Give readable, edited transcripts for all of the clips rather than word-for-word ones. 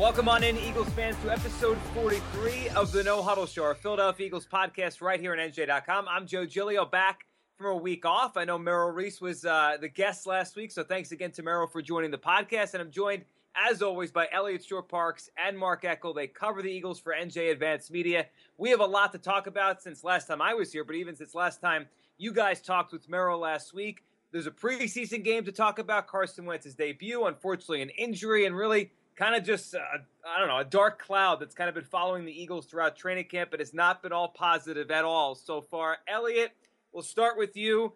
Welcome on in, Eagles fans, to episode 43 of the No Huddle Show, our Philadelphia Eagles podcast right here on NJ.com. I'm Joe Giglio, back from a week off. I know Merrill Reese was the guest last week, so thanks again to Merrill for joining the podcast. And I'm joined, as always, by Elliot Stuart Parks and Mark Eckel. They cover the Eagles for NJ Advanced Media. We have a lot to talk about since last time I was here, but even since last time you guys talked with Merrill last week. There's a preseason game to talk about, Carson Wentz's debut, unfortunately an injury, and really kind of just, a dark cloud that's kind of been following the Eagles throughout training camp, but has not been all positive at all so far. Elliot, we'll start with you.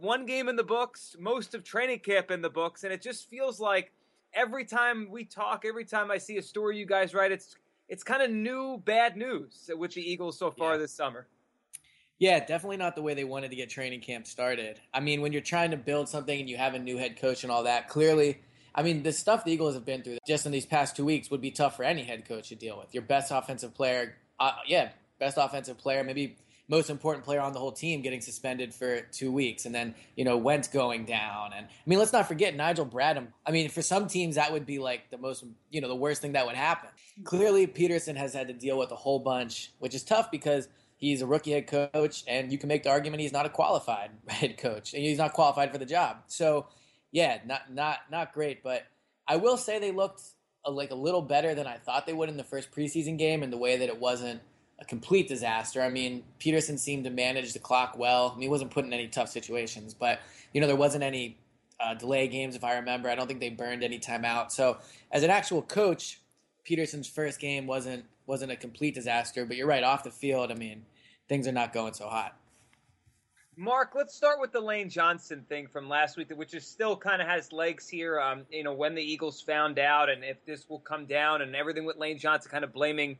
One game in the books, most of training camp in the books, and it just feels like every time we talk, every time I see a story you guys write, it's kind of new bad news with the Eagles so far this summer. Yeah, definitely not the way they wanted to get training camp started. I mean, when you're trying to build something and you have a new head coach and all that, clearly, I mean, the stuff the Eagles have been through just in these past 2 weeks would be tough for any head coach to deal with. Your best offensive player, maybe most important player on the whole team getting suspended for 2 weeks, and then, Wentz going down. And I mean, let's not forget Nigel Bradham. I mean, for some teams, that would be like the most, the worst thing that would happen. Clearly, Pederson has had to deal with a whole bunch, which is tough because he's a rookie head coach, and you can make the argument he's not a qualified head coach, and he's not qualified for the job. So, yeah, not great. But I will say they looked like a little better than I thought they would in the first preseason game, in the way that it wasn't a complete disaster. I mean, Pederson seemed to manage the clock well. I mean, he wasn't put in any tough situations, but, there wasn't any delay games, if I remember. I don't think they burned any time out. So, as an actual coach, Pederson's first game wasn't a complete disaster, but you're right, off the field, I mean, things are not going so hot. Mark, let's start with the Lane Johnson thing from last week, which is still kind of has legs here, when the Eagles found out and if this will come down and everything with Lane Johnson kind of blaming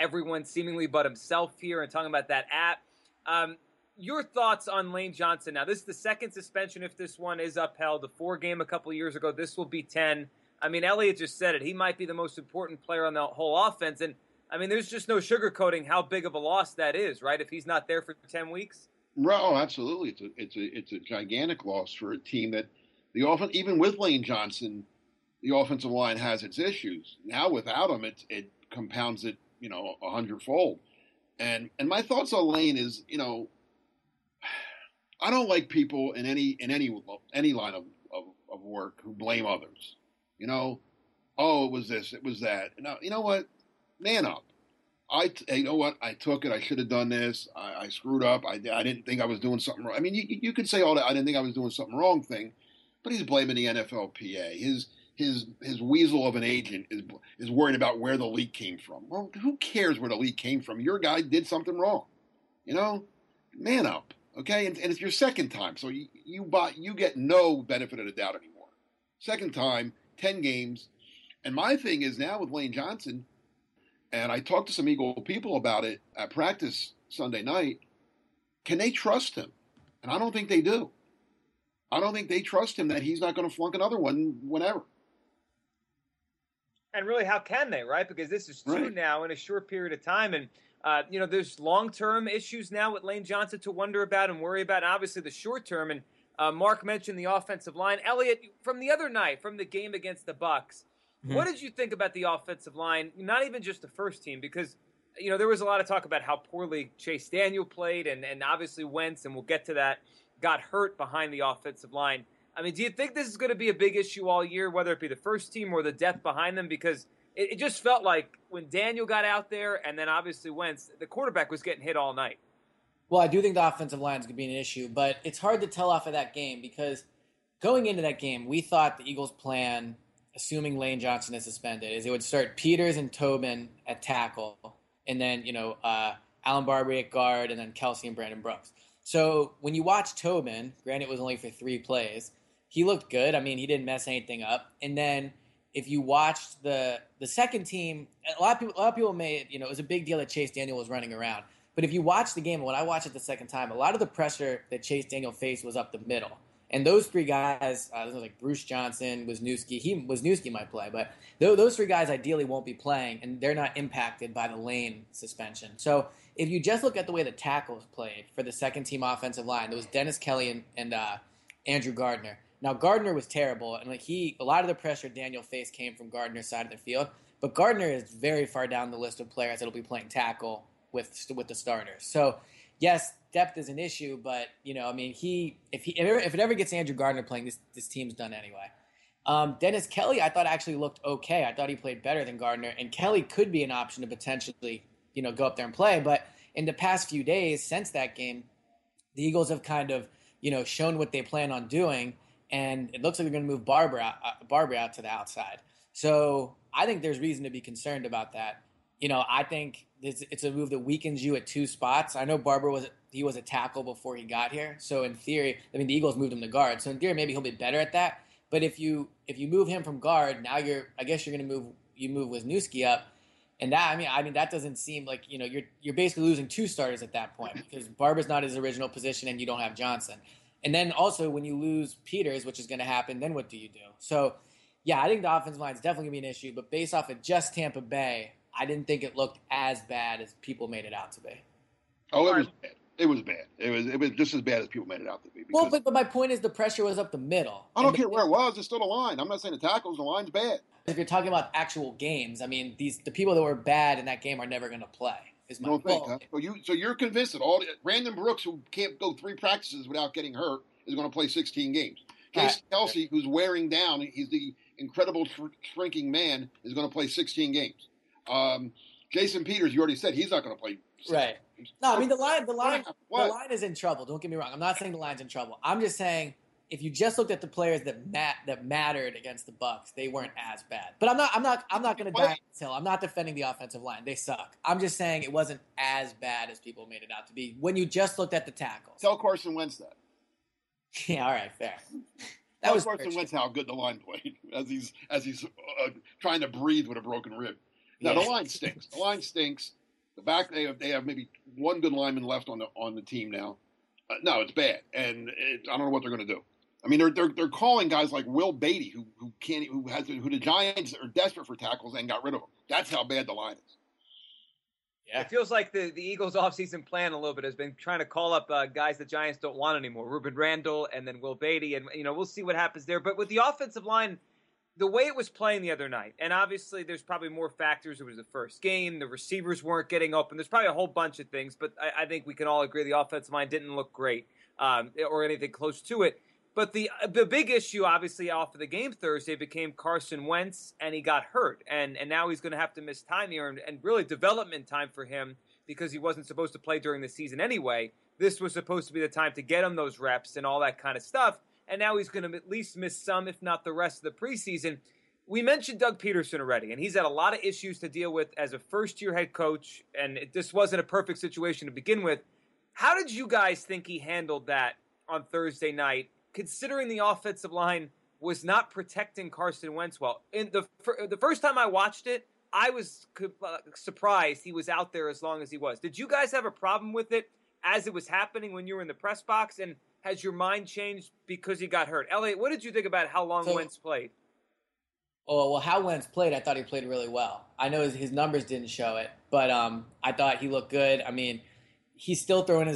everyone seemingly but himself here and talking about that app. Your thoughts on Lane Johnson. Now, this is the second suspension if this one is upheld. The 4-game a couple of years ago, this will be 10. I mean, Elliot just said it. He might be the most important player on the whole offense, and I mean, there's just no sugarcoating how big of a loss that is, right, if he's not there for 10 weeks? No, absolutely. It's a gigantic loss for a team that even with Lane Johnson, the offensive line has its issues. Now without him, it compounds it, 100-fold. And my thoughts on Lane is, I don't like people in any line of work who blame others. It was this, it was that. Now, you know what? Man up. I took it. I should have done this. I screwed up. I didn't think I was doing something wrong. I mean, you could say all that. I didn't think I was doing something wrong thing, but he's blaming the NFLPA. His weasel of an agent is worried about where the leak came from. Well, who cares where the leak came from? Your guy did something wrong. Man up. Okay. And it's your second time. So you get no benefit of the doubt anymore. Second time, 10 games. And my thing is now with Lane Johnson, and I talked to some Eagle people about it at practice Sunday night. Can they trust him? And I don't think they do. I don't think they trust him that he's not going to flunk another one whenever. And really, how can they, right? Because this is two now in a short period of time. And, there's long-term issues now with Lane Johnson to wonder about and worry about. And obviously, the short term. And Mark mentioned the offensive line. Elliot, from the other night, from the game against the Bucs, what did you think about the offensive line, not even just the first team, because, there was a lot of talk about how poorly Chase Daniel played and obviously Wentz, and we'll get to that, got hurt behind the offensive line. I mean, do you think this is going to be a big issue all year, whether it be the first team or the depth behind them? Because it just felt like when Daniel got out there and then obviously Wentz, the quarterback was getting hit all night. Well, I do think the offensive line is going to be an issue, but it's hard to tell off of that game because going into that game, we thought the Eagles' plan – assuming Lane Johnson is suspended, is it would start Peters and Tobin at tackle, and then, Allen Barbre at guard, and then Kelsey and Brandon Brooks. So when you watch Tobin, granted it was only for 3 plays, he looked good. I mean, he didn't mess anything up. And then if you watched the second team, a lot of people made, it was a big deal that Chase Daniel was running around. But if you watch the game, when I watched it the second time, a lot of the pressure that Chase Daniel faced was up the middle. And those 3 guys, Bruce Johnson, Wisniewski, Wisniewski might play, but those 3 guys ideally won't be playing, and they're not impacted by the Lane suspension. So if you just look at the way the tackles played for the second-team offensive line, it was Dennis Kelly and Andrew Gardner. Now, Gardner was terrible, and a lot of the pressure Daniel faced came from Gardner's side of the field, But Gardner is very far down the list of players that'll be playing tackle with the starters. So yes, depth is an issue, but you know, I mean, if it ever gets Andrew Gardner playing, this team's done anyway. Dennis Kelly, I thought actually looked okay. I thought he played better than Gardner, and Kelly could be an option to potentially, you know, go up there and play. But in the past few days since that game, the Eagles have kind of, you know, shown what they plan on doing, and it looks like they're going to move Barbre out to the outside. So I think there's reason to be concerned about that. You know, I think it's a move that weakens you at two spots. I know Barbre was a tackle before he got here, so in theory, I mean, the Eagles moved him to guard, so in theory maybe he'll be better at that. But if you move him from guard, now you're going to move Wisniewski up, and that I mean that doesn't seem like, you know, you're basically losing two starters at that point, because Barber's not his original position and you don't have Johnson. And then also when you lose Peters, which is going to happen, then what do you do? So yeah, I think the offensive line is definitely going to be an issue, but based off of just Tampa Bay, I didn't think it looked as bad as people made it out to be. Oh, it was bad. It was bad. It was just as bad as people made it out to be. Well, but my point is the pressure was up the middle. I don't care where it was. It's still the line. I'm not saying the tackles. The line's bad. If you're talking about actual games, I mean, the people that were bad in that game are never going to play. Is my point. Huh? So you're convinced that Brandon Brooks, who can't go three practices without getting hurt, is going to play 16 games. Kelsey, who's wearing down, he's the incredible shrinking man, is going to play 16 games. Jason Peters, you already said he's not going to play. Right. No, I mean, the line is in trouble. Don't get me wrong. I'm not saying the line's in trouble. I'm just saying if you just looked at the players that mattered against the Bucs, they weren't as bad. But I'm not going to die on this hill. I'm not defending the offensive line. They suck. I'm just saying it wasn't as bad as people made it out to be when you just looked at the tackles. Tell Carson Wentz that. Yeah. All right. Fair. That was Carson Wentz how good the line played as he's trying to breathe with a broken rib. Now the line stinks. The line stinks. The back they have maybe one good lineman left on the team now. No, it's bad, and I don't know what they're going to do. I mean, they're calling guys like Will Beatty, who the Giants are desperate for tackles and got rid of him. That's how bad the line is. Yeah, it feels like the Eagles' offseason plan a little bit has been trying to call up guys the Giants don't want anymore, Rueben Randle, and then Will Beatty, and you know we'll see what happens there. But with the offensive line, the way it was playing the other night, and obviously there's probably more factors. It was the first game. The receivers weren't getting open. There's probably a whole bunch of things, but I think we can all agree the offensive line didn't look great or anything close to it. But the big issue, obviously, off of the game Thursday became Carson Wentz, and he got hurt. And now he's going to have to miss time here and really development time for him because he wasn't supposed to play during the season anyway. This was supposed to be the time to get him those reps and all that kind of stuff. And now he's going to at least miss some, if not the rest of the preseason. We mentioned Doug Pederson already, and he's had a lot of issues to deal with as a first-year head coach, and this wasn't a perfect situation to begin with. How did you guys think he handled that on Thursday night, considering the offensive line was not protecting Carson Wentz well? The first time I watched it, I was surprised he was out there as long as he was. Did you guys have a problem with it as it was happening when you were in the press box? And has your mind changed because he got hurt? Elliot, what did you think about how long Wentz played? Oh, well, how Wentz played, I thought he played really well. I know his numbers didn't show it, but I thought he looked good. I mean, he's still throwing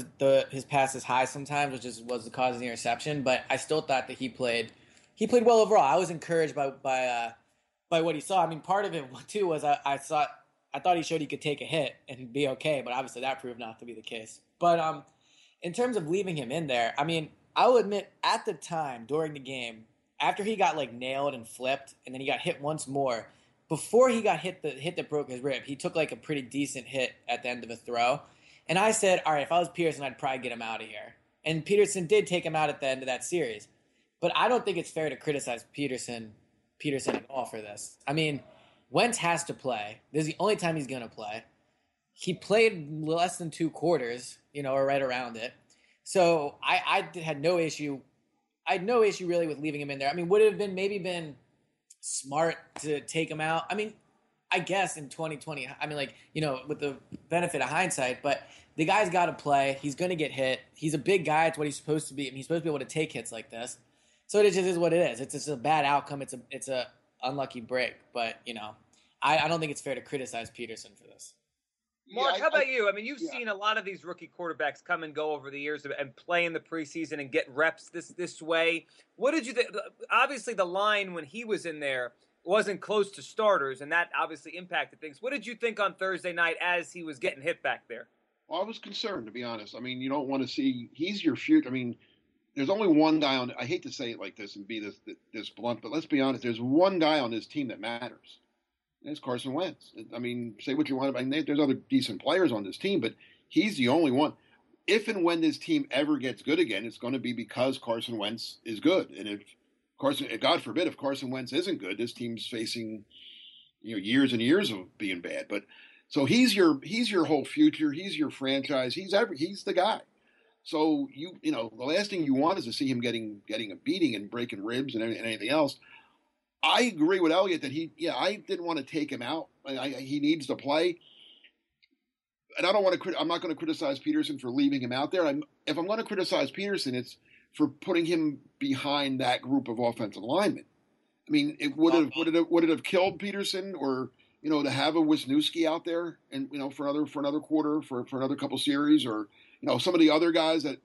his passes high sometimes, which was the cause of the interception, but I still thought that he played well overall. I was encouraged by what he saw. I mean, part of it, too, was I thought he showed he could take a hit and be okay, but obviously that proved not to be the case. But in terms of leaving him in there, I mean, I'll admit at the time during the game, after he got like nailed and flipped, and then he got hit once more, before he got hit the hit that broke his rib, he took like a pretty decent hit at the end of a throw. And I said, all right, if I was Pederson, I'd probably get him out of here. And Pederson did take him out at the end of that series. But I don't think it's fair to criticize Pederson at all for this. I mean, Wentz has to play. This is the only time he's going to play. He played less than two quarters, you know, or right around it. So I had no issue. I had no issue really with leaving him in there. I mean, would it have been smart to take him out? I mean, I guess in 2020, I mean, like, you know, with the benefit of hindsight, but the guy's got to play. He's going to get hit. He's a big guy. It's what he's supposed to be. I mean, he's supposed to be able to take hits like this. So it just is what it is. It's just a bad outcome. It's a unlucky break. But, you know, I don't think it's fair to criticize Pederson for this. Mark, how about you? I mean, you've seen a lot of these rookie quarterbacks come and go over the years and play in the preseason and get reps this way. What did you think? Obviously, the line when he was in there wasn't close to starters, and that obviously impacted things. What did you think on Thursday night as he was getting hit back there? Well, I was concerned, to be honest. I mean, you don't want to see – he's your future. I mean, there's only one guy on – I hate to say it like this and be this blunt, but let's be honest. There's one guy on this team that matters, and it's Carson Wentz. I mean, say what you want about him. There's other decent players on this team, but he's the only one. If and when this team ever gets good again, it's going to be because Carson Wentz is good. And if Carson, God forbid, if Carson Wentz isn't good, this team's facing, you know, years and years of being bad. But so he's your whole future. He's your franchise. He's the guy. So you know, the last thing you want is to see him getting a beating and breaking ribs and anything else. I agree with Elliot that I didn't want to take him out. He needs to play. And I don't want to. I'm not going to criticize Pederson for leaving him out there. If I'm going to criticize Pederson, it's for putting him behind that group of offensive linemen. I mean, it would it have killed Pederson, or you know, to have a Wisniewski out there, and you know, for another quarter, for another couple series, or you know, some of the other guys that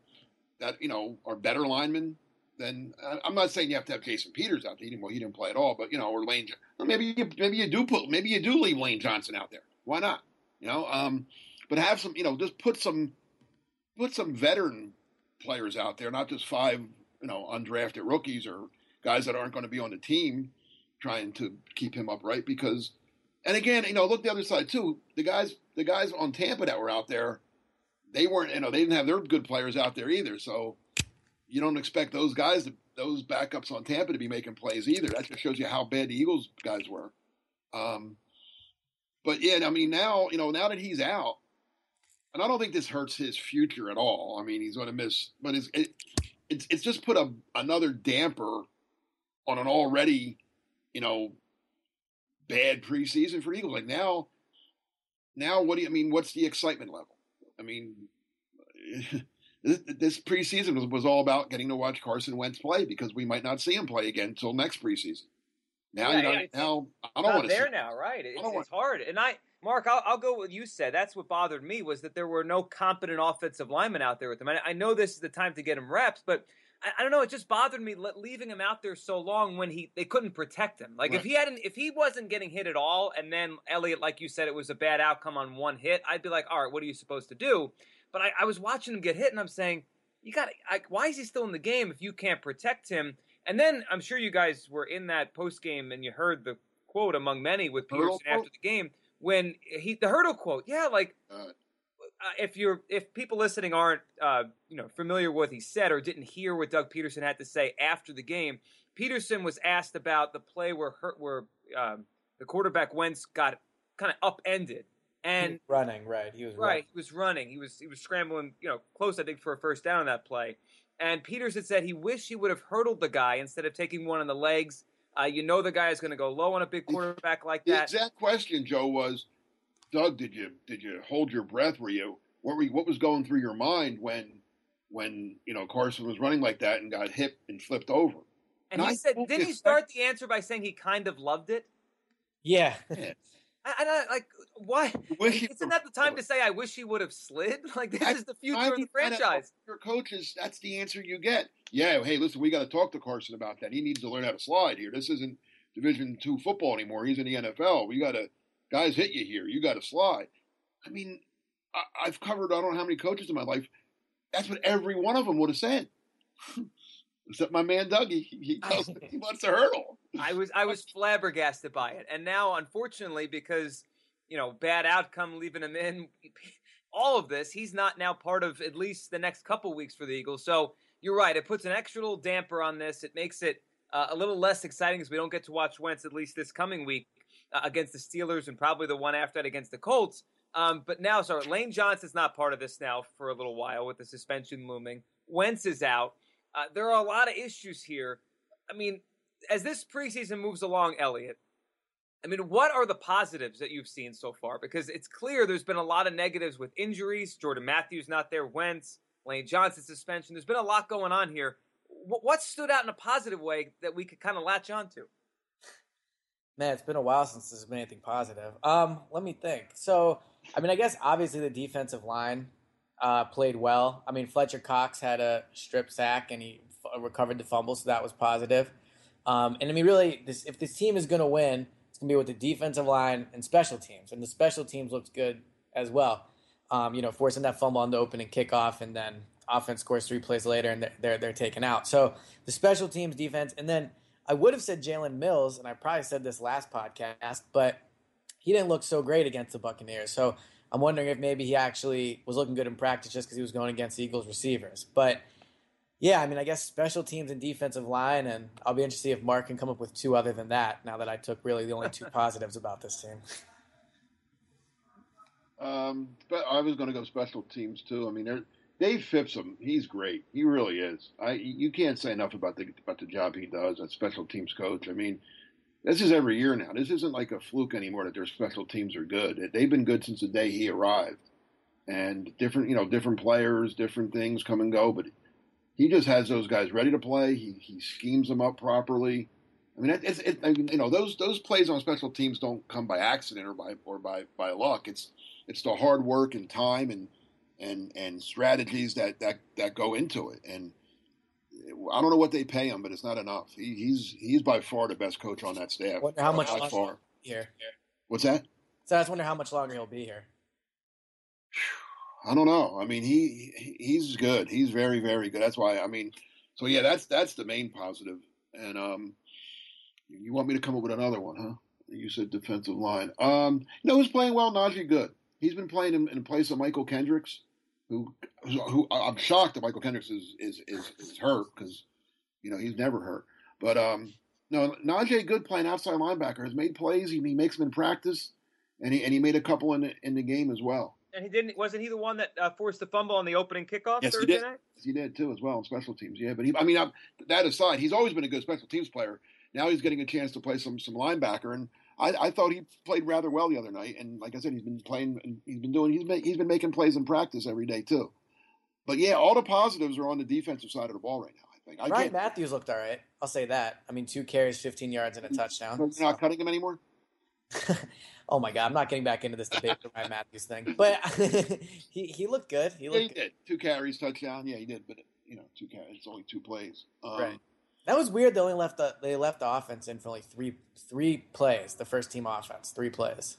you know are better linemen. Then I'm not saying you have to have Jason Peters out there. He didn't play at all, but you know, or Lane. Or maybe you do leave Lane Johnson out there. Why not? You know. But have some, you know, just put some veteran players out there, not just five, you know, undrafted rookies or guys that aren't going to be on the team trying to keep him upright. Because, and again, you know, look the other side too. The guys on Tampa that were out there, they weren't, you know, they didn't have their good players out there either. So you don't expect those backups on Tampa to be making plays either. That just shows you how bad the Eagles guys were. But yeah, I mean, now that he's out. And I don't think this hurts his future at all. I mean, he's going to miss, but it's just put another damper on an already, you know, bad preseason for Eagles. Like now what's the excitement level? I mean, this preseason was all about getting to watch Carson Wentz play because we might not see him play again until next preseason. I don't want to. There now, right? It's hard, and Mark, I'll go with what you said. That's what bothered me, was that there were no competent offensive linemen out there with him. I know this is the time to get him reps, but I don't know. It just bothered me leaving him out there so long when they couldn't protect him. Like, right. If he wasn't getting hit at all, and then Elliot, like you said, it was a bad outcome on one hit, I'd be like, all right, what are you supposed to do? But I was watching him get hit, and I'm saying, why is he still in the game if you can't protect him? And then I'm sure you guys were in that postgame, and you heard the quote among many with Pederson after the game. When the hurdle quote, yeah, like if people listening aren't familiar with what he said or didn't hear what Doug Pederson had to say after the game, Pederson was asked about the play where the quarterback Wentz got kind of upended and he was running, right? He was right. He was running. He was scrambling, you know, close I think for a first down on that play. And Pederson said he wished he would have hurdled the guy instead of taking one on the legs. You know the guy is going to go low on a big quarterback like that. The exact question, Joe, was, Doug, did you hold your breath? What was going through your mind when you know Carson was running like that and got hit and flipped over? And he said, didn't he start the answer by saying he kind of loved it? Yeah. I like why? Isn't that the time to say I wish he would have slid? Like this is the future of the franchise. Your coaches, that's the answer you get. Yeah, hey, listen, we got to talk to Carson about that. He needs to learn how to slide here. This isn't Division II football anymore. He's in the NFL. We got to guys hit you here. You got to slide. I mean, I've covered I don't know how many coaches in my life. That's what every one of them would have said, except my man Doug. He wants to hurdle. I was flabbergasted by it, and now unfortunately, because you know bad outcome leaving him in all of this, he's not now part of at least the next couple weeks for the Eagles. So you're right; it puts an extra little damper on this. It makes it a little less exciting because we don't get to watch Wentz at least this coming week against the Steelers and probably the one after that against the Colts. But now, sorry, Lane Johnson's not part of this now for a little while with the suspension looming. Wentz is out. There are a lot of issues here. I mean, as this preseason moves along, Elliot, I mean, what are the positives that you've seen so far? Because it's clear there's been a lot of negatives with injuries. Jordan Matthews not there, Wentz, Lane Johnson suspension. There's been a lot going on here. What stood out in a positive way that we could kind of latch on to? Man, it's been a while since there's been anything positive. Let me think. So, I mean, I guess obviously the defensive line played well. I mean, Fletcher Cox had a strip sack and he recovered the fumble, so that was positive. And I mean, really, if this team is going to win, it's going to be with the defensive line and special teams. And the special teams looked good as well. Forcing that fumble on the opening kickoff, and then offense scores 3 plays later, and they're taken out. So the special teams, defense, and then I would have said Jalen Mills, and I probably said this last podcast, but he didn't look so great against the Buccaneers. So I'm wondering if maybe he actually was looking good in practice just because he was going against the Eagles receivers. But yeah, I mean, I guess special teams and defensive line, and I'll be interested to see if Mark can come up with 2 other than that, now that I took really the only 2 positives about this team. But I was going to go special teams too. I mean, Dave Fipsum, he's great. He really is. You can't say enough about the job he does as special teams coach. I mean, this is every year now. This isn't like a fluke anymore that their special teams are good. They've been good since the day he arrived. And different players, different things come and go, but he just has those guys ready to play. He schemes them up properly. I mean, those plays on special teams don't come by accident or by luck. It's the hard work and time and strategies that go into it. And I don't know what they pay him, but it's not enough. He's by far the best coach on that staff. How much by far here? What's that? So I just wonder how much longer he'll be here. I don't know. I mean, he's good. He's very, very good. That's why, I mean, so yeah, that's the main positive. And you want me to come up with another one, huh? You said defensive line. Who's playing well? Najee Good. He's been playing in place of Michael Kendricks, who I'm shocked that Michael Kendricks is hurt, because he's never hurt. But Najee Good playing outside linebacker has made plays. He makes them in practice, and he made a couple in the game as well. And he didn't. Wasn't he the one that forced the fumble on the opening kickoff? Yes, Thursday night? Yes, he did too, as well on special teams. Yeah, but that aside, he's always been a good special teams player. Now he's getting a chance to play some linebacker, and I thought he played rather well the other night, and like I said, he's been making plays in practice every day too. But yeah, all the positives are on the defensive side of the ball right now. I think Ryan Matthews looked all right. I'll say that. I mean, 2 carries, 15 yards, and a touchdown. You're not cutting him anymore. Oh my God, I'm not getting back into this debate with Ryan Matthews thing. But he looked good. He did. 2 carries, touchdown. Yeah, he did. But 2 carries. It's only 2 plays. Right. That was weird. They only left the offense in for like three plays. The first team offense, 3 plays,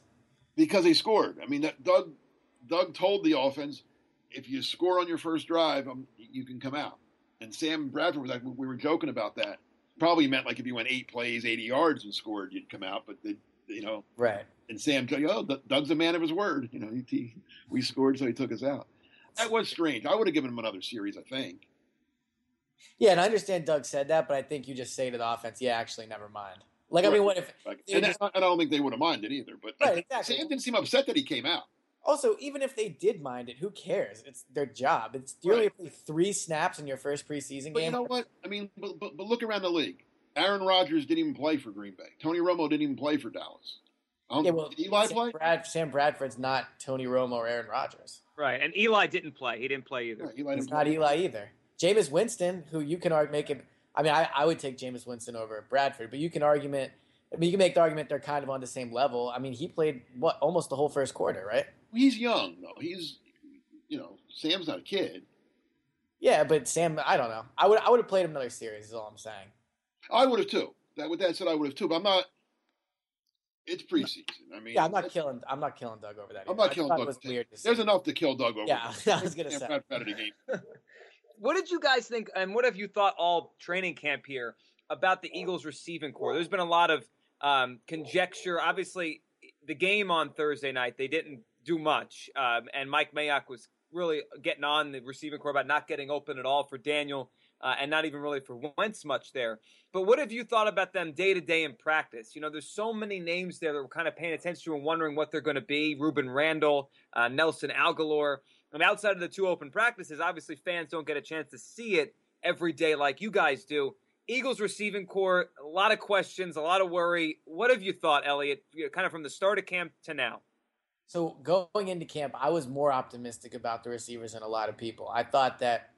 because they scored. I mean, Doug told the offense, if you score on your first drive, you can come out. And Sam Bradford was like, we were joking about that. Probably meant like if you went 8 plays, 80 yards, and scored, you'd come out. But right. And Sam, Doug's a man of his word. We scored, so he took us out. That was strange. I would have given him another series, I think. Yeah, and I understand Doug said that, but I think you just say to the offense, yeah, actually, never mind. Like, right. I mean, what if... I don't think they would have minded either, but right, exactly. Sam didn't seem upset that he came out. Also, even if they did mind it, who cares? It's their job. It's really right. 3 snaps in your first preseason game. You know what? I mean, but look around the league. Aaron Rodgers didn't even play for Green Bay. Tony Romo didn't even play for Dallas. Did Eli play? Sam Bradford's not Tony Romo or Aaron Rodgers. Right, and Eli didn't play. He didn't play either. Yeah, it's not Eli either. Jameis Winston, who you can argue make it. I mean, I would take Jameis Winston over Bradford, but you can make the argument they're kind of on the same level. I mean, he played almost the whole first quarter, right? He's young though. He's Sam's not a kid. Yeah, but Sam, I don't know. I would have played him another series. Is all I'm saying. I would have too. With that said, I would have too. But I'm not. It's preseason. I mean, yeah, I'm not killing Doug over that. I'm not killing Doug. It was weird to see. There's enough to kill Doug over. Yeah, I was gonna say. What did you guys think, and what have you thought all training camp here about the Eagles receiving corps? There's been a lot of conjecture. Obviously, the game on Thursday night, they didn't do much, and Mike Mayock was really getting on the receiving corps about not getting open at all for Daniel and not even really for Wentz much there. But what have you thought about them day-to-day in practice? There's so many names there that we're kind of paying attention to and wondering what they're going to be. Rueben Randle, Nelson Agholor. And outside of the 2 open practices, obviously fans don't get a chance to see it every day like you guys do. Eagles receiving corps, a lot of questions, a lot of worry. What have you thought, Elliot, kind of from the start of camp to now? So going into camp, I was more optimistic about the receivers than a lot of people. I thought that,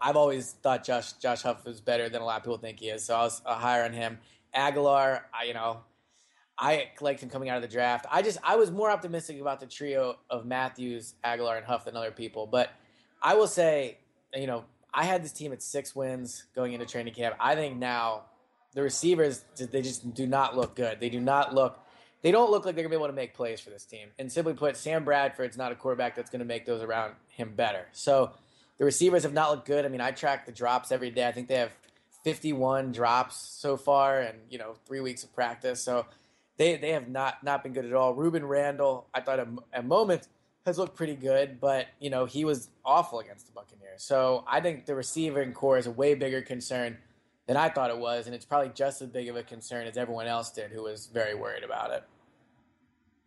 I've always thought Josh Huff was better than a lot of people think he is, so I was higher on him. Agholor, I liked him coming out of the draft. I was more optimistic about the trio of Matthews, Agholor, and Huff than other people. But I will say, I had this team at 6 wins going into training camp. I think now the receivers, they just do not look good. They don't look like they're going to be able to make plays for this team. And simply put, Sam Bradford's not a quarterback that's going to make those around him better. So the receivers have not looked good. I mean, I track the drops every day. I think they have 51 drops so far and, 3 weeks of practice. So they have not been good at all. Rueben Randle, I thought at moments has looked pretty good, but, he was awful against the Buccaneers. So I think the receiving core is a way bigger concern than I thought it was, and it's probably just as big of a concern as everyone else did who was very worried about it.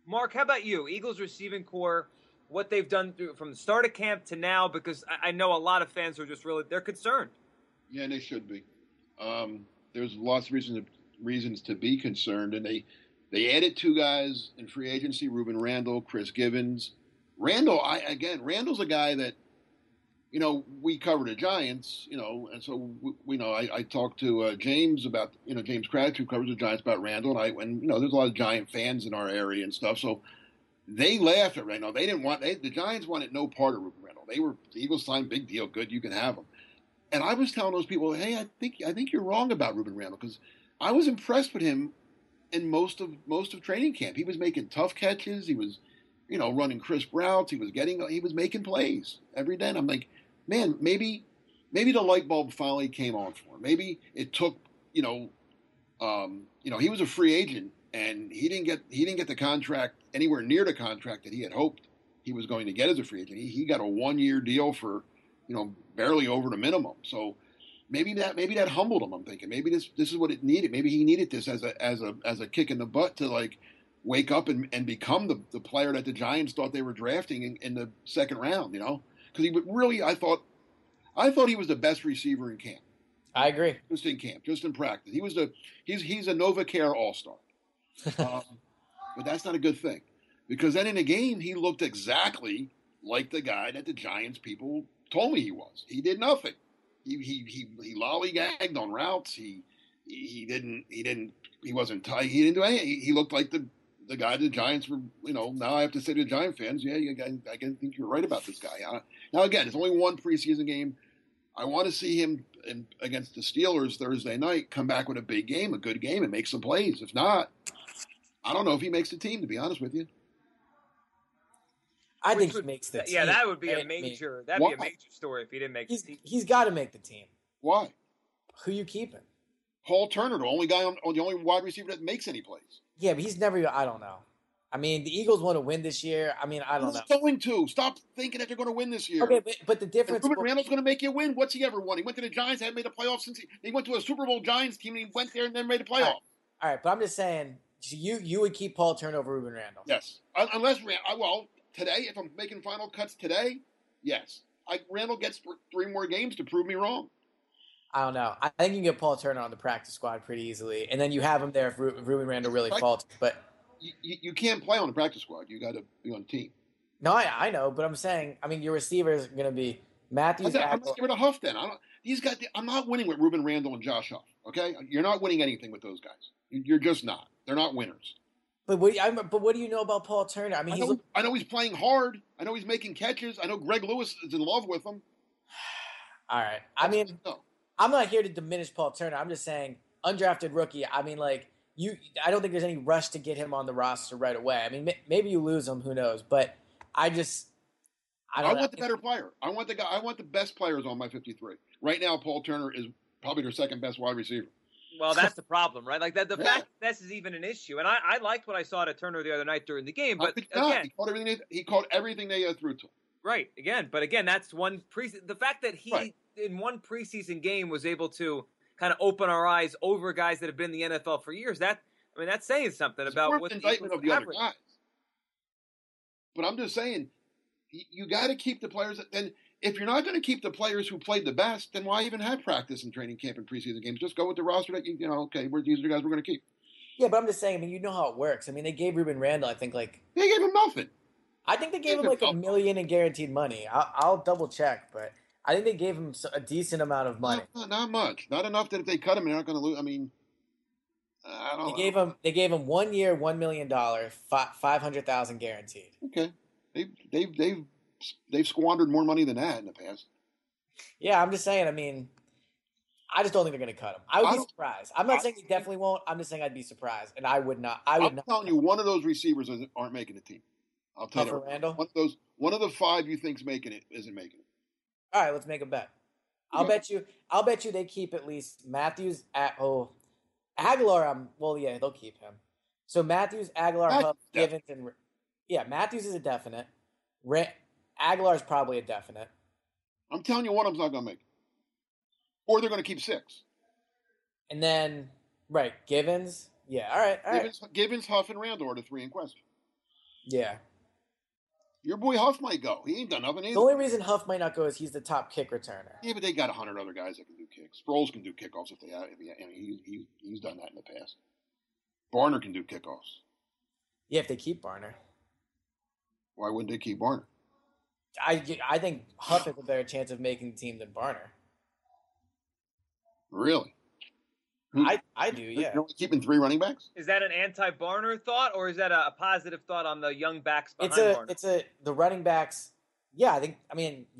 Mark, how about you? Eagles receiving core, what they've done from the start of camp to now, because I know a lot of fans are just really, they're concerned. Yeah, and they should be. There's lots of reasons to be concerned, and they added two guys in free agency, Rueben Randle, Chris Givens. Randle's a guy that, we cover the Giants, and so, I talked to James about, James Crouch, who covers the Giants, about Randle, and there's a lot of Giant fans in our area and stuff, so they laughed at Randle. The Giants wanted no part of Rueben Randle. The Eagles signed, big deal, good, you can have him. And I was telling those people, hey, I think you're wrong about Rueben Randle, because I was impressed with him in most of training camp. He was making tough catches, he was, running crisp routes, he was making plays every day. And I'm like, man, maybe the light bulb finally came on for him. Maybe it took, he was a free agent and he didn't get the contract, anywhere near the contract that he had hoped he was going to get as a free agent. He got a 1-year deal for, barely over the minimum. So maybe that humbled him. I'm thinking maybe this is what it needed. Maybe he needed this as a kick in the butt to like wake up and become the player that the Giants thought they were drafting in the second round. Because he would really, I thought he was the best receiver in camp. I agree. Just in camp, just in practice, he was he's a NovaCare All-Star. But that's not a good thing, because then in the game he looked exactly like the guy that the Giants people told me he was. He did nothing. He lollygagged on routes. He didn't do anything. He looked like the guy the Giants were, now I have to say to the Giant fans, yeah, I think you're right about this guy. Now, again, it's only one preseason game. I want to see him against the Steelers Thursday night come back with a big game, a good game, and make some plays. If not, I don't know if he makes the team, to be honest with you. I think he makes the team. Yeah, that would be a major story if he didn't make the team. He's got to make the team. Why? Who you keeping? Paul Turner, the only wide receiver that makes any plays. Yeah, but he's never – I don't know. I mean, the Eagles want to win this year. I mean, I don't know. He's going to. Stop thinking that they're going to win this year. Okay, but the difference – Rueben Randle's going to make you win. What's he ever won? He went to the Giants, hadn't made a playoff since – he went to a Super Bowl Giants team, and he went there and then made a playoff. All right, but I'm just saying, you would keep Paul Turner over Rueben Randle. Yes. Unless – well, today, if I'm making final cuts today, yes. Randle gets 3 more games to prove me wrong. I don't know. I think you can get Paul Turner on the practice squad pretty easily, and then you have him there if Rueben Randle really falters. But you can't play on the practice squad. You got to be on the team. No, I know, but I'm saying, your receivers are going to be Matthews. I'm not giving a Huff then. I'm not winning with Rueben Randle and Josh Huff. Okay, you're not winning anything with those guys. You're just not. They're not winners. But what do you know about Paul Turner? I know he's playing hard. I know he's making catches. I know Greg Lewis is in love with him. All right. I'm not here to diminish Paul Turner. I'm just saying, undrafted rookie. I don't think there's any rush to get him on the roster right away. Maybe you lose him, who knows? But I want the better player. I want the best players on my 53. Right now, Paul Turner is probably their second best wide receiver. Well, that's the problem, right? Like that, fact that this is even an issue. And I liked what I saw at Turner the other night during the game. But again, he caught everything they threw to him. Right. But again, that's one the fact that he. Right. In one preseason game was able to kind of open our eyes over guys that have been in the NFL for years. That's saying something about what the indictment of the other guys. But I'm just saying, you got to keep the players. And if you're not going to keep the players who played the best, then why even have practice and training camp and preseason games? Just go with the roster that these are the guys we're going to keep. Yeah, but I'm just saying, you know how it works. They gave Rueben Randle, I think, they gave him nothing. I think they gave him $1 million in guaranteed money. I'll double check, but I think they gave him a decent amount of money. Not much. Not enough that if they cut him, they're not going to lose. I don't know. They gave him 1 year, $1 million, $500,000 guaranteed. Okay. They've squandered more money than that in the past. Yeah, I'm just saying, I just don't think they're going to cut him. I would be surprised. I'm not saying they definitely won't. I'm just saying I'd be surprised, and I would not. I'm telling you, one of those receivers aren't making the team. I'll tell you. Randle? One of the five you think's making it isn't making it. All right, let's make a bet. I'll bet you they keep at least Matthews at Agholor. Yeah, they'll keep him. So Matthews, Agholor, Huff, Givens, and Matthews is a definite. Agholor is probably a definite. I'm telling you, one of them's not going to make it. Or they're going to keep six. And then, right, Givens. Yeah, all right. Givens, Huff, and Randle are the three in question. Yeah. Your boy Huff might go. He ain't done nothing either. The only reason Huff might not go is he's the top kick returner. Yeah, but they got 100 other guys that can do kicks. Sproles can do kickoffs if they have. He's done that in the past. Barner can do kickoffs. Yeah, if they keep Barner. Why wouldn't they keep Barner? I think Huff has a better chance of making the team than Barner. Really? I do, yeah. You're only keeping three running backs? Is that an anti-Barner thought, or is that a positive thought on the young backs behind Barner? The running backs, yeah, you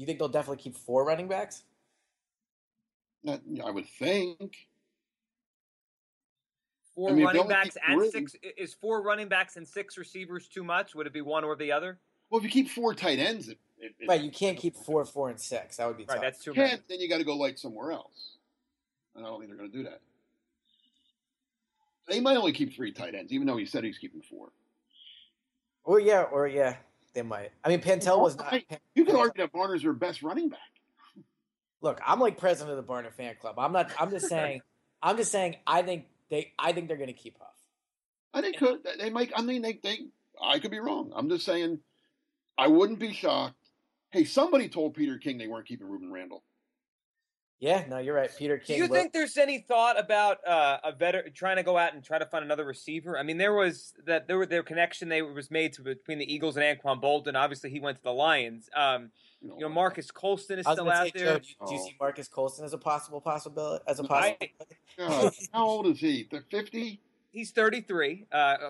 think they'll definitely keep four running backs? I would think. Four running backs and six receivers too much? Would it be one or the other? Well, if you keep four tight ends. You can't keep four and six. That would be tough. Right, that's too much. Then you got to go light somewhere else. And I don't think they're going to do that. They might only keep three tight ends, even though he said he's keeping four. Or yeah, they might. Pantel was not. You could argue that Barner's their best running back. Look, I'm like president of the Barner fan club. I'm not. I'm just saying. I'm just saying. I think they're going to keep Huff. They might. I could be wrong. I'm just saying. I wouldn't be shocked. Hey, somebody told Peter King they weren't keeping Rueben Randle. Yeah, no, you're right. Peter King. Do you think there's any thought about a veteran trying to go out and try to find another receiver? There was their connection they was made between the Eagles and Anquan Bolden. Obviously, he went to the Lions. Marcus Colston is still out there. Joe, do you see Marcus Colston as a possibility? How old is he? 50. He's 33,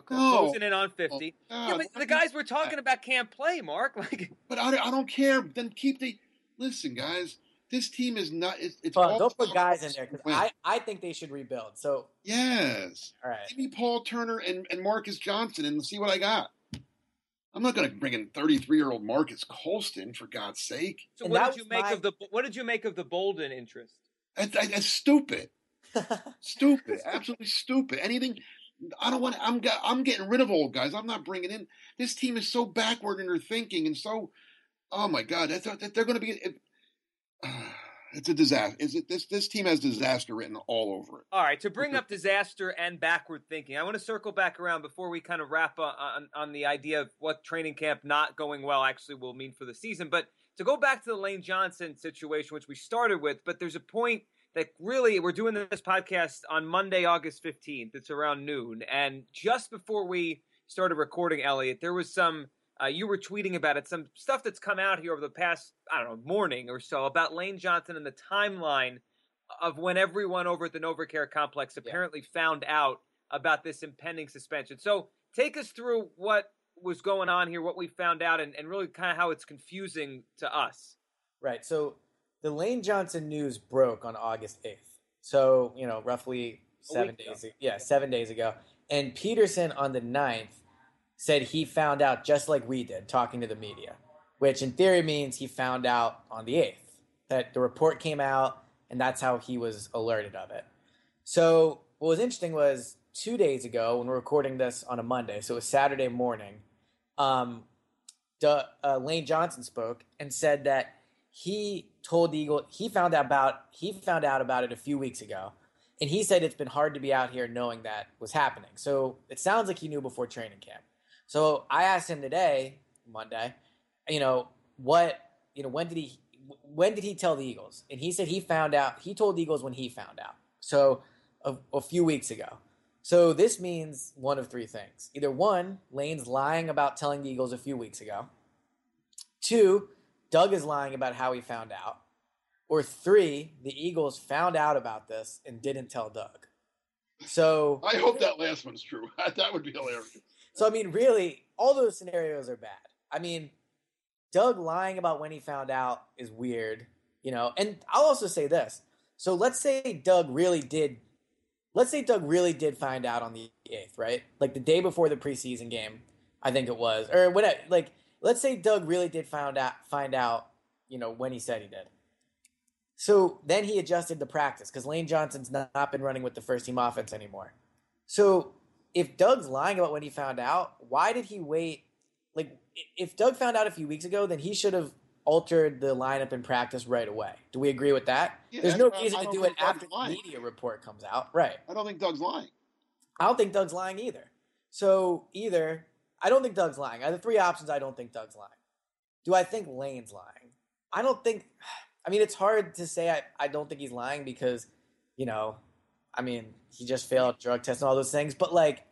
closing in on 50. But the guys we're talking about can't play, Mark. But I don't care. Then keep the – listen, guys. This team is not. It's don't put guys in there because I think they should rebuild. So yes, all right. Give me Paul Turner and Marcus Johnson and see what I got. I'm not going to bring in 33-year-old Marcus Colston for God's sake. So what did you make of the Bolden interest? That's stupid, stupid, absolutely stupid. Anything. I don't want. I'm getting rid of old guys. I'm not bringing in. This team is so backward in their thinking and so. Oh my God, they're going to be. It's a disaster. This team has disaster written all over it. All right, to bring up disaster and backward thinking, I want to circle back around before we kind of wrap up on the idea of what training camp not going well actually will mean for the season. But to go back to the Lane Johnson situation, which we started with, but there's a point that really we're doing this podcast on Monday, August 15th. It's around noon. And just before we started recording, Elliot, there was some – you were tweeting about it, some stuff that's come out here over the past, morning or so about Lane Johnson and the timeline of when everyone over at the NovaCare Complex apparently found out about this impending suspension. So take us through what was going on here, what we found out, and really kind of how it's confusing to us. Right. So the Lane Johnson news broke on August 8th. So, roughly 7 days ago. Yeah, 7 days ago. And Pederson on the 9th, said he found out just like we did, talking to the media, which in theory means he found out on the 8th, that the report came out, and that's how he was alerted of it. So what was interesting was 2 days ago, when we're recording this on a Monday, so it was Saturday morning, Lane Johnson spoke and said that he told the Eagle he found out about it a few weeks ago, and he said it's been hard to be out here knowing that was happening. So it sounds like he knew before training camp. So I asked him today, Monday, when did he tell the Eagles? And he said he told the Eagles when he found out. So a few weeks ago. So this means one of three things. Either one, Lane's lying about telling the Eagles a few weeks ago. Two, Doug is lying about how he found out. Or three, the Eagles found out about this and didn't tell Doug. So I hope that last one's true. That would be hilarious. So, really, all those scenarios are bad. Doug lying about when he found out is weird, and I'll also say this. So let's say Doug really did find out on the 8th, right? Like the day before the preseason game, I think it was, or whatever. Like, let's say Doug really did find out, you know, when he said he did. So then he adjusted the practice because Lane Johnson's not been running with the first team offense anymore. So if Doug's lying about when he found out, why did he wait? Like, if Doug found out a few weeks ago, then he should have altered the lineup in practice right away. Do we agree with that? Yeah, there's no reason to do it after the media report comes out. Right. I don't think Doug's lying. I don't think Doug's lying either. So either I don't think Doug's lying. Out of the three options, I don't think Doug's lying. Do I think Lane's lying? I don't think – I mean, it's hard to say I don't think he's lying because, you know, I mean, he just failed drug tests and all those things. But, like,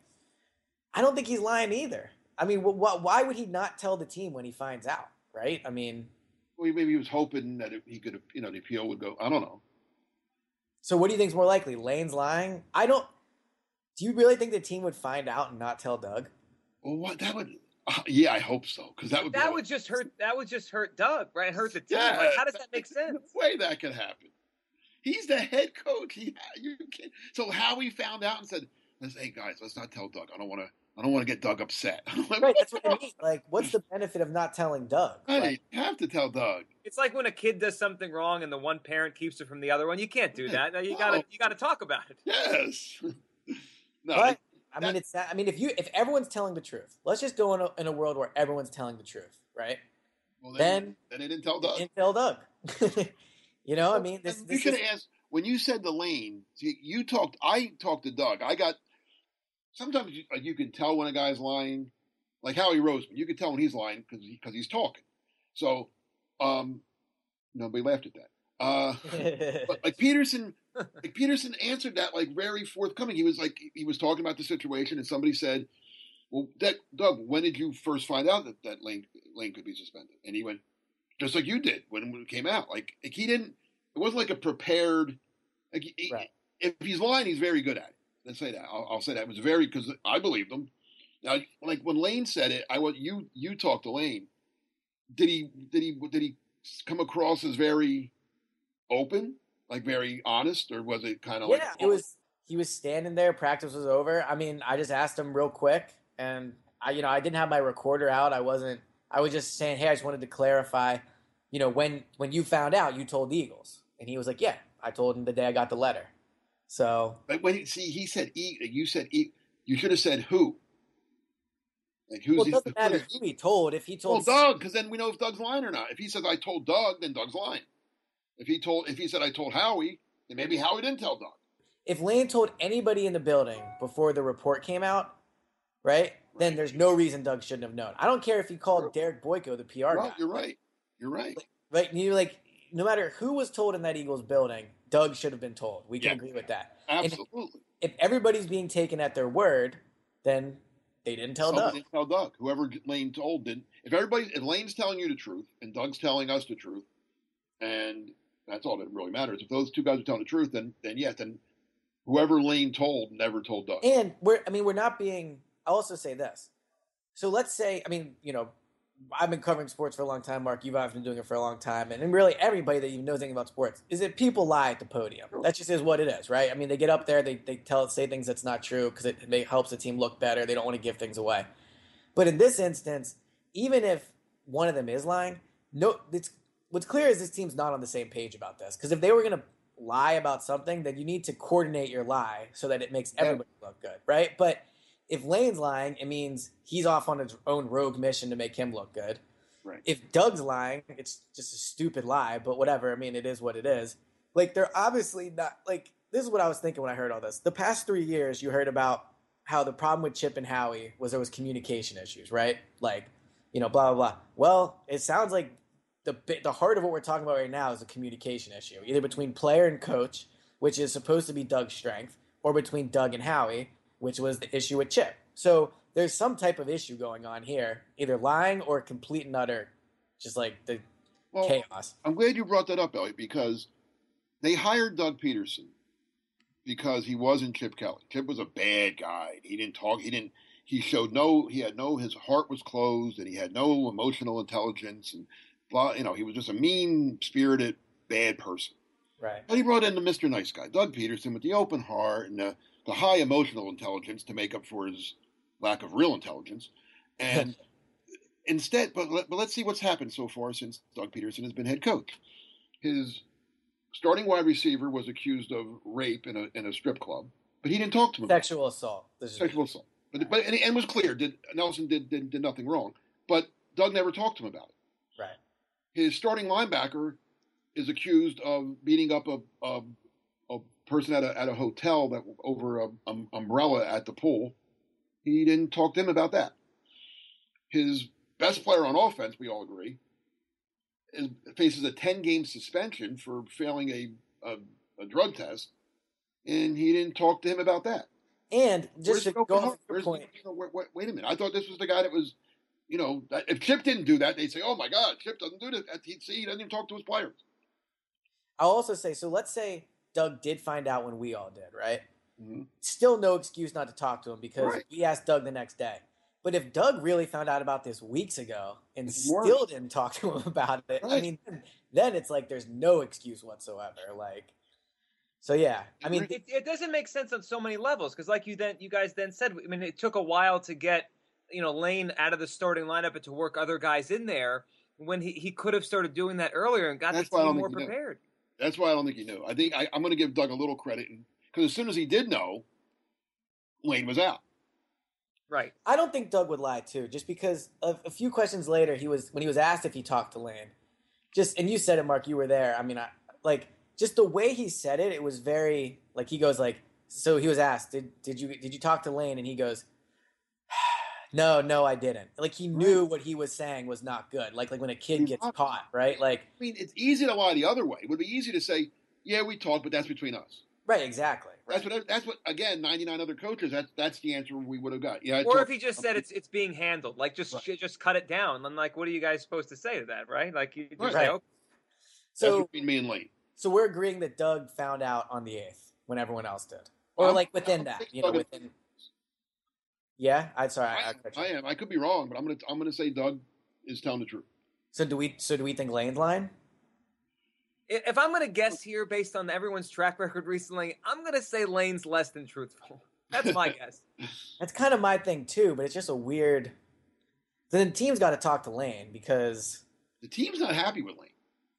I don't think he's lying either. I mean, why would he not tell the team when he finds out, right? I mean – well, maybe he was hoping that he could – you know, the appeal would go – I don't know. So what do you think is more likely, Lane's lying? I don't – do you really think the team would find out and not tell Doug? Well, what that would, yeah, I hope so, because that would just hurt. That would just hurt Doug, right? Hurt the team. Yeah, like, how does that make sense? No way that could happen. He's the head coach. So Howie found out and said, "Hey guys, let's not tell Doug. I don't want to get Doug upset." Like, right, that's what I mean. Like, what's the benefit of not telling Doug? I didn't have to tell Doug. It's like when a kid does something wrong and the one parent keeps it from the other one. You can't do that. No, you gotta talk about it. Yes. No. But, I mean, it's not, I mean, if everyone's telling the truth, let's just go in a world where everyone's telling the truth, right? Well, then they didn't tell Doug. You know, I mean, this you could have asked when you said to Lane. You talked. I talked to Doug. Sometimes you can tell when a guy's lying, like Howie Roseman. You can tell when he's lying because he's talking. So nobody laughed at that. But like Pederson answered that like very forthcoming. He was talking about the situation, and somebody said, "Well, Doug, when did you first find out that Lane could be suspended?" And he went, "Just like you did when it came out." Like he didn't. It wasn't like a prepared. Like right. If he's lying, he's very good at it. Let's say that. I'll say that it was very because I believed him. Now, like when Lane said it, I want you talk to Lane. Did he come across as very open, like very honest, or was it kind of like? Yeah, it was. He was standing there. Practice was over. I mean, I just asked him real quick, and I didn't have my recorder out. I was just saying, hey, I just wanted to clarify. You know, when you found out, you told the Eagles, and he was like, yeah, I told him the day I got the letter. So, but when he said you said you should have said who. Like who's well, it doesn't matter who he told. If he told Doug, because then we know if Doug's lying or not. If he says I told Doug, then Doug's lying. If he said I told Howie, then maybe Howie didn't tell Doug. If Lane told anybody in the building before the report came out, right? Then there's no reason Doug shouldn't have known. I don't care if he called Derek Boyko, the PR guy. You're right. Like you like no matter who was told in that Eagles building, Doug should have been told. We can agree with that. Absolutely. If everybody's being taken at their word, then they didn't tell Doug. Didn't tell Doug. Whoever Lane told didn't. If Lane's telling you the truth and Doug's telling us the truth, and that's all that really matters. If those two guys are telling the truth, then whoever Lane told never told Doug. And we're not being. I'll also say this. So let's say, I mean, you know, I've been covering sports for a long time, Mark. You've obviously been doing it for a long time, and really everybody that even knows anything about sports is that people lie at the podium. That just is what it is, right? I mean, they get up there, they say things that's not true because it helps the team look better. They don't want to give things away. But in this instance, even if one of them is lying, what's clear is this team's not on the same page about this, because if they were going to lie about something, then you need to coordinate your lie so that it makes everybody look good, right? But if Lane's lying, it means he's off on his own rogue mission to make him look good. Right. If Doug's lying, it's just a stupid lie, but whatever. I mean, it is what it is. Like, they're obviously not – like, this is what I was thinking when I heard all this. The past 3 years, you heard about how the problem with Chip and Howie was there was communication issues, right? Like, you know, blah, blah, blah. Well, it sounds like the heart of what we're talking about right now is a communication issue, either between player and coach, which is supposed to be Doug's strength, or between Doug and Howie, which was the issue with Chip. So there's some type of issue going on here, either lying or complete and utter, just like the chaos. I'm glad you brought that up, Elliot, because they hired Doug Pederson because he wasn't Chip Kelly. Chip was a bad guy. He didn't talk. His heart was closed, and he had no emotional intelligence, and blah, you know, he was just a mean-spirited, bad person. Right. And he brought in the Mr. Nice Guy, Doug Pederson, with the open heart and the high emotional intelligence to make up for his lack of real intelligence. And instead, but let's see what's happened so far since Doug Pederson has been head coach. His starting wide receiver was accused of rape in a strip club, but he didn't talk to him. Sexual assault. Sexual assault. But was clear. Nelson did nothing wrong, but Doug never talked to him about it. Right. His starting linebacker is accused of beating up a person at a hotel that over an umbrella at the pool. He didn't talk to him about that. His best player on offense, we all agree, faces a 10-game suspension for failing a drug test, and he didn't talk to him about that. And just to go off your point, wait a minute. I thought this was the guy that was, you know, if Chip didn't do that, they'd say, "Oh my God, Chip doesn't do this." He doesn't even talk to his players. I'll also say, so let's say Doug did find out when we all did, right? Mm-hmm. Still no excuse not to talk to him because we asked Doug the next day. But if Doug really found out about this weeks ago and still didn't talk to him about it, right. I mean, then it's like there's no excuse whatsoever. Like, so yeah, I mean, it doesn't make sense on so many levels because, like you guys said, I mean, it took a while to get Lane out of the starting lineup and to work other guys in there when he could have started doing that earlier and got the team more prepared. That's why I don't think he knew. I think I'm going to give Doug a little credit because as soon as he did know, Lane was out. Right. I don't think Doug would lie too, just because a few questions later, when he was asked if he talked to Lane, and you said it, Mark, you were there. I mean, just the way he said it, it was very like he goes like, so he was asked, did you talk to Lane? And he goes, no, I didn't. Like he knew what he was saying was not good. Like when a kid gets caught, right? Like I mean, it's easy to lie the other way. It would be easy to say, yeah, we talked, but that's between us. Right, exactly. Right. That's what. Again, 99 other coaches. That's the answer we would have got. Yeah. Or if he just said it's being handled, like just cut it down. I'm like, what are you guys supposed to say to that, right? Like you just say, okay. So between me and Lane. So we're agreeing that Doug found out on the 8th when everyone else did, or like within that, within. Yeah, I'm sorry. I am. I could be wrong, but I'm gonna say Doug is telling the truth. So do we think Lane's lying? If I'm going to guess here based on everyone's track record recently, I'm going to say Lane's less than truthful. That's my guess. That's kind of my thing too, but it's just a weird. Then the team's got to talk to Lane because the team's not happy with Lane.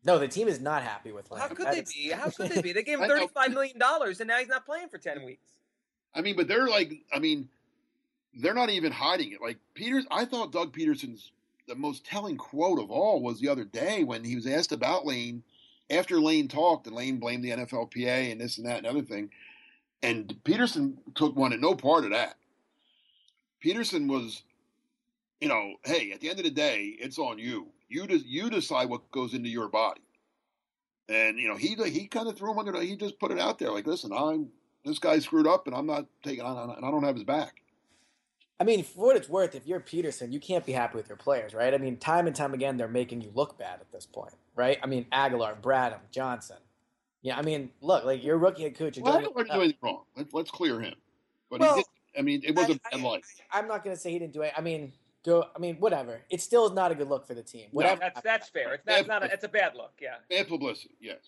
No, the team is not happy with Lane. How could they be? How could they be? They gave him $35 million and now he's not playing for 10 weeks. I mean, but they're like, I mean, they're not even hiding it. Like Peters, I thought Doug Peterson's the most telling quote of all was the other day when he was asked about Lane. After Lane talked, and Lane blamed the NFLPA and this and that and other thing, and Pederson took one and no part of that. Pederson was, hey, at the end of the day, it's on you. You decide what goes into your body. And he kind of threw him under. He just put it out there, like, listen, this guy screwed up, and I'm not taking on, and I don't have his back. I mean, for what it's worth, if you're Pederson, you can't be happy with your players, right? I mean, time and time again, they're making you look bad at this point, right? I mean, Agholor, Bradham, Johnson. Yeah, I mean, look, like your rookie head coach. Agholor doing wrong. Let's clear him. But he did. I mean, it was a bad life. I'm not going to say he didn't do it. Whatever. It still is not a good look for the team. Whatever. No, that's fair. It's a bad look. Yeah. Bad publicity. Yes.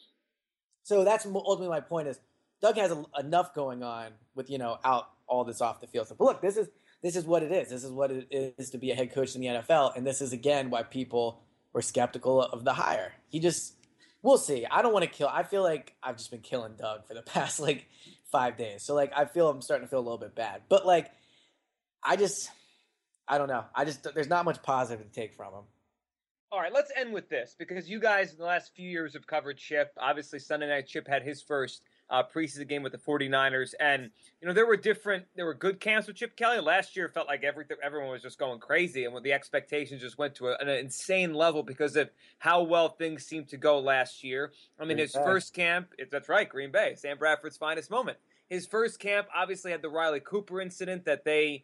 So that's ultimately my point is Doug has enough going on with out all this off the field stuff. But look, this is what it is. This is what it is to be a head coach in the NFL. And this is, again, why people were skeptical of the hire. We'll see. I don't want to I feel like I've just been killing Doug for the past, 5 days. So, I'm starting to feel a little bit bad. But, I don't know. There's not much positive to take from him. All right, let's end with this because you guys in the last few years have covered Chip. Obviously, Sunday night, Chip had his first preseason game with the 49ers, and there were good camps with Chip Kelly. Last year felt like everyone was just going crazy, and when the expectations just went to an insane level because of how well things seemed to go last year. I mean, his first camp, that's right, Green Bay, Sam Bradford's finest moment. His first camp obviously had the Riley Cooper incident that they,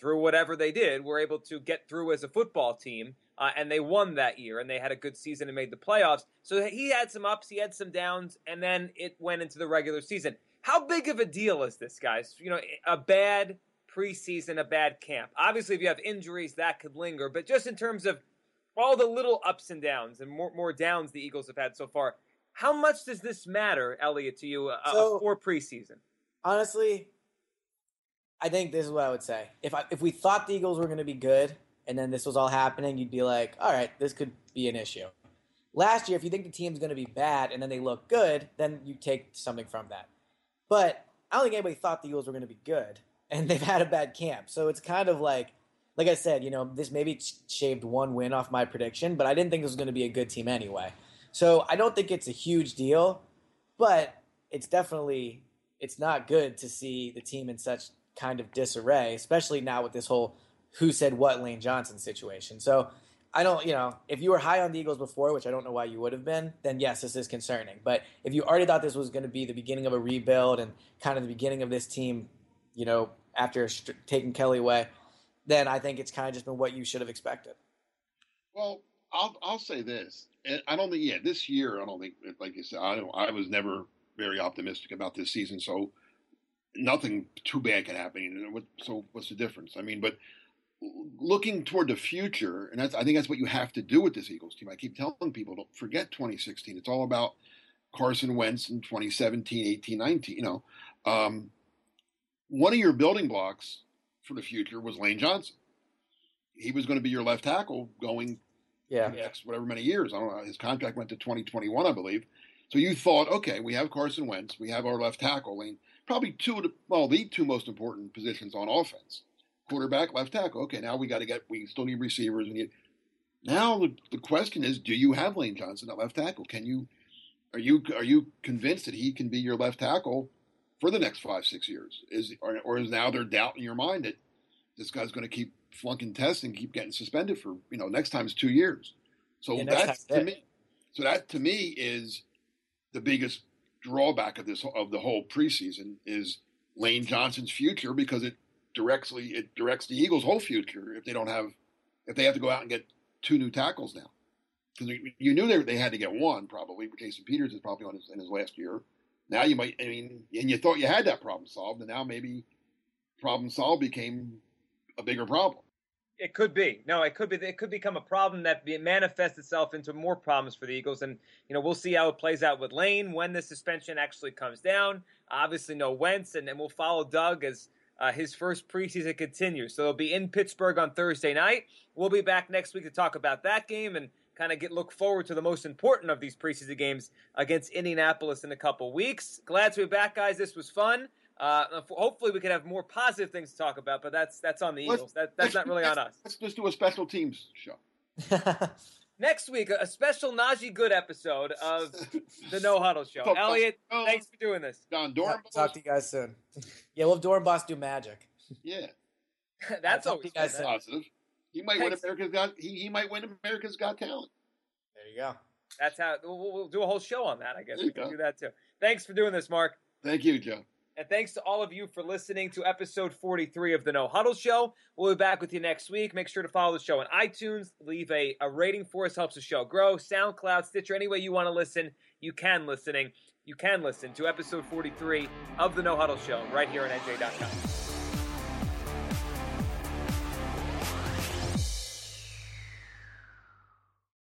through whatever they did, were able to get through as a football team. And they won that year, and they had a good season and made the playoffs. So he had some ups, he had some downs, and then it went into the regular season. How big of a deal is this, guys? A bad preseason, a bad camp. Obviously, if you have injuries, that could linger. But just in terms of all the little ups and downs and more downs the Eagles have had so far, How much does this matter, Elliot, to you for preseason? Honestly, I think this is what I would say. If we thought the Eagles were going to be good and then this was all happening, you'd be like, all right, this could be an issue. Last year, if you think the team's going to be bad and then they look good, then you take something from that. But I don't think anybody thought the Eagles were going to be good, and they've had a bad camp. So it's kind of like I said, you know, this maybe shaved one win off my prediction, but I didn't think this was going to be a good team anyway. So I don't think it's a huge deal, but it's definitely – it's not good to see the team in such kind of disarray, especially now with this whole who said what Lane Johnson situation. So I don't – you know, if you were high on the Eagles before, which I don't know why you would have been, then yes, this is concerning. But if you already thought this was going to be the beginning of a rebuild and kind of the beginning of this team, you know, after taking Kelly away, then I think it's kind of just been what you should have expected. Well, I'll say this. And I don't think, this year, like you said, I was never very optimistic about this season, so nothing too bad could happen. So what's the difference? I mean, but looking toward the future, and I think that's what you have to do with this Eagles team. I keep telling people, don't forget 2016. It's all about Carson Wentz in 2017, 18, 19. You know, one of your building blocks for the future was Lane Johnson. He was going to be your left tackle going the next whatever many years. I don't know. His contract went to 2021, I believe. So you thought, okay, we have Carson Wentz. We have our left tackle. And probably the two most important positions on offense. Quarterback, left tackle. Okay, now we still need receivers. Now the question is, do you have Lane Johnson at left tackle? Are you convinced that he can be your left tackle for the next 5-6 years? Or is now there doubt in your mind that this guy's going to keep flunking tests and keep getting suspended for, next time is 2 years. So that to me is the biggest drawback of the whole preseason is Lane Johnson's future, because it directs the Eagles' whole future if they have to go out and get two new tackles now. Because you knew they had to get one probably. Jason Peters is probably in his last year. Now you might, and you thought you had that problem solved, and now maybe problem solved became a bigger problem. It could be. No, it could be. It could become a problem that manifests itself into more problems for the Eagles. And, we'll see how it plays out with Lane when the suspension actually comes down. Obviously, no Wentz. And then we'll follow Doug as his first preseason continues. So they'll be in Pittsburgh on Thursday night. We'll be back next week to talk about that game and kind of look forward to the most important of these preseason games against Indianapolis in a couple weeks. Glad to be back, guys. This was fun. Hopefully we can have more positive things to talk about, but that's on the Eagles. That's not really on us. Let's just do a special teams show. Next week, a special Najee Good episode of the No Huddle Show. Elliot, thanks for doing this. Don Dornbos. Talk to you guys soon. Yeah, we'll have Dornbos do magic. Yeah. That's always positive. He might win America's Got. He might win America's Got Talent. There you go. That's how we'll do a whole show on that. I guess we can do that too. Thanks for doing this, Mark. Thank you, Joe. And thanks to all of you for listening to episode 43 of the No Huddle Show. We'll be back with you next week. Make sure to follow the show on iTunes. Leave a rating for us. Helps the show grow. SoundCloud, Stitcher, any way you want to listen, you can listen to episode 43 of the No Huddle Show right here on NJ.com.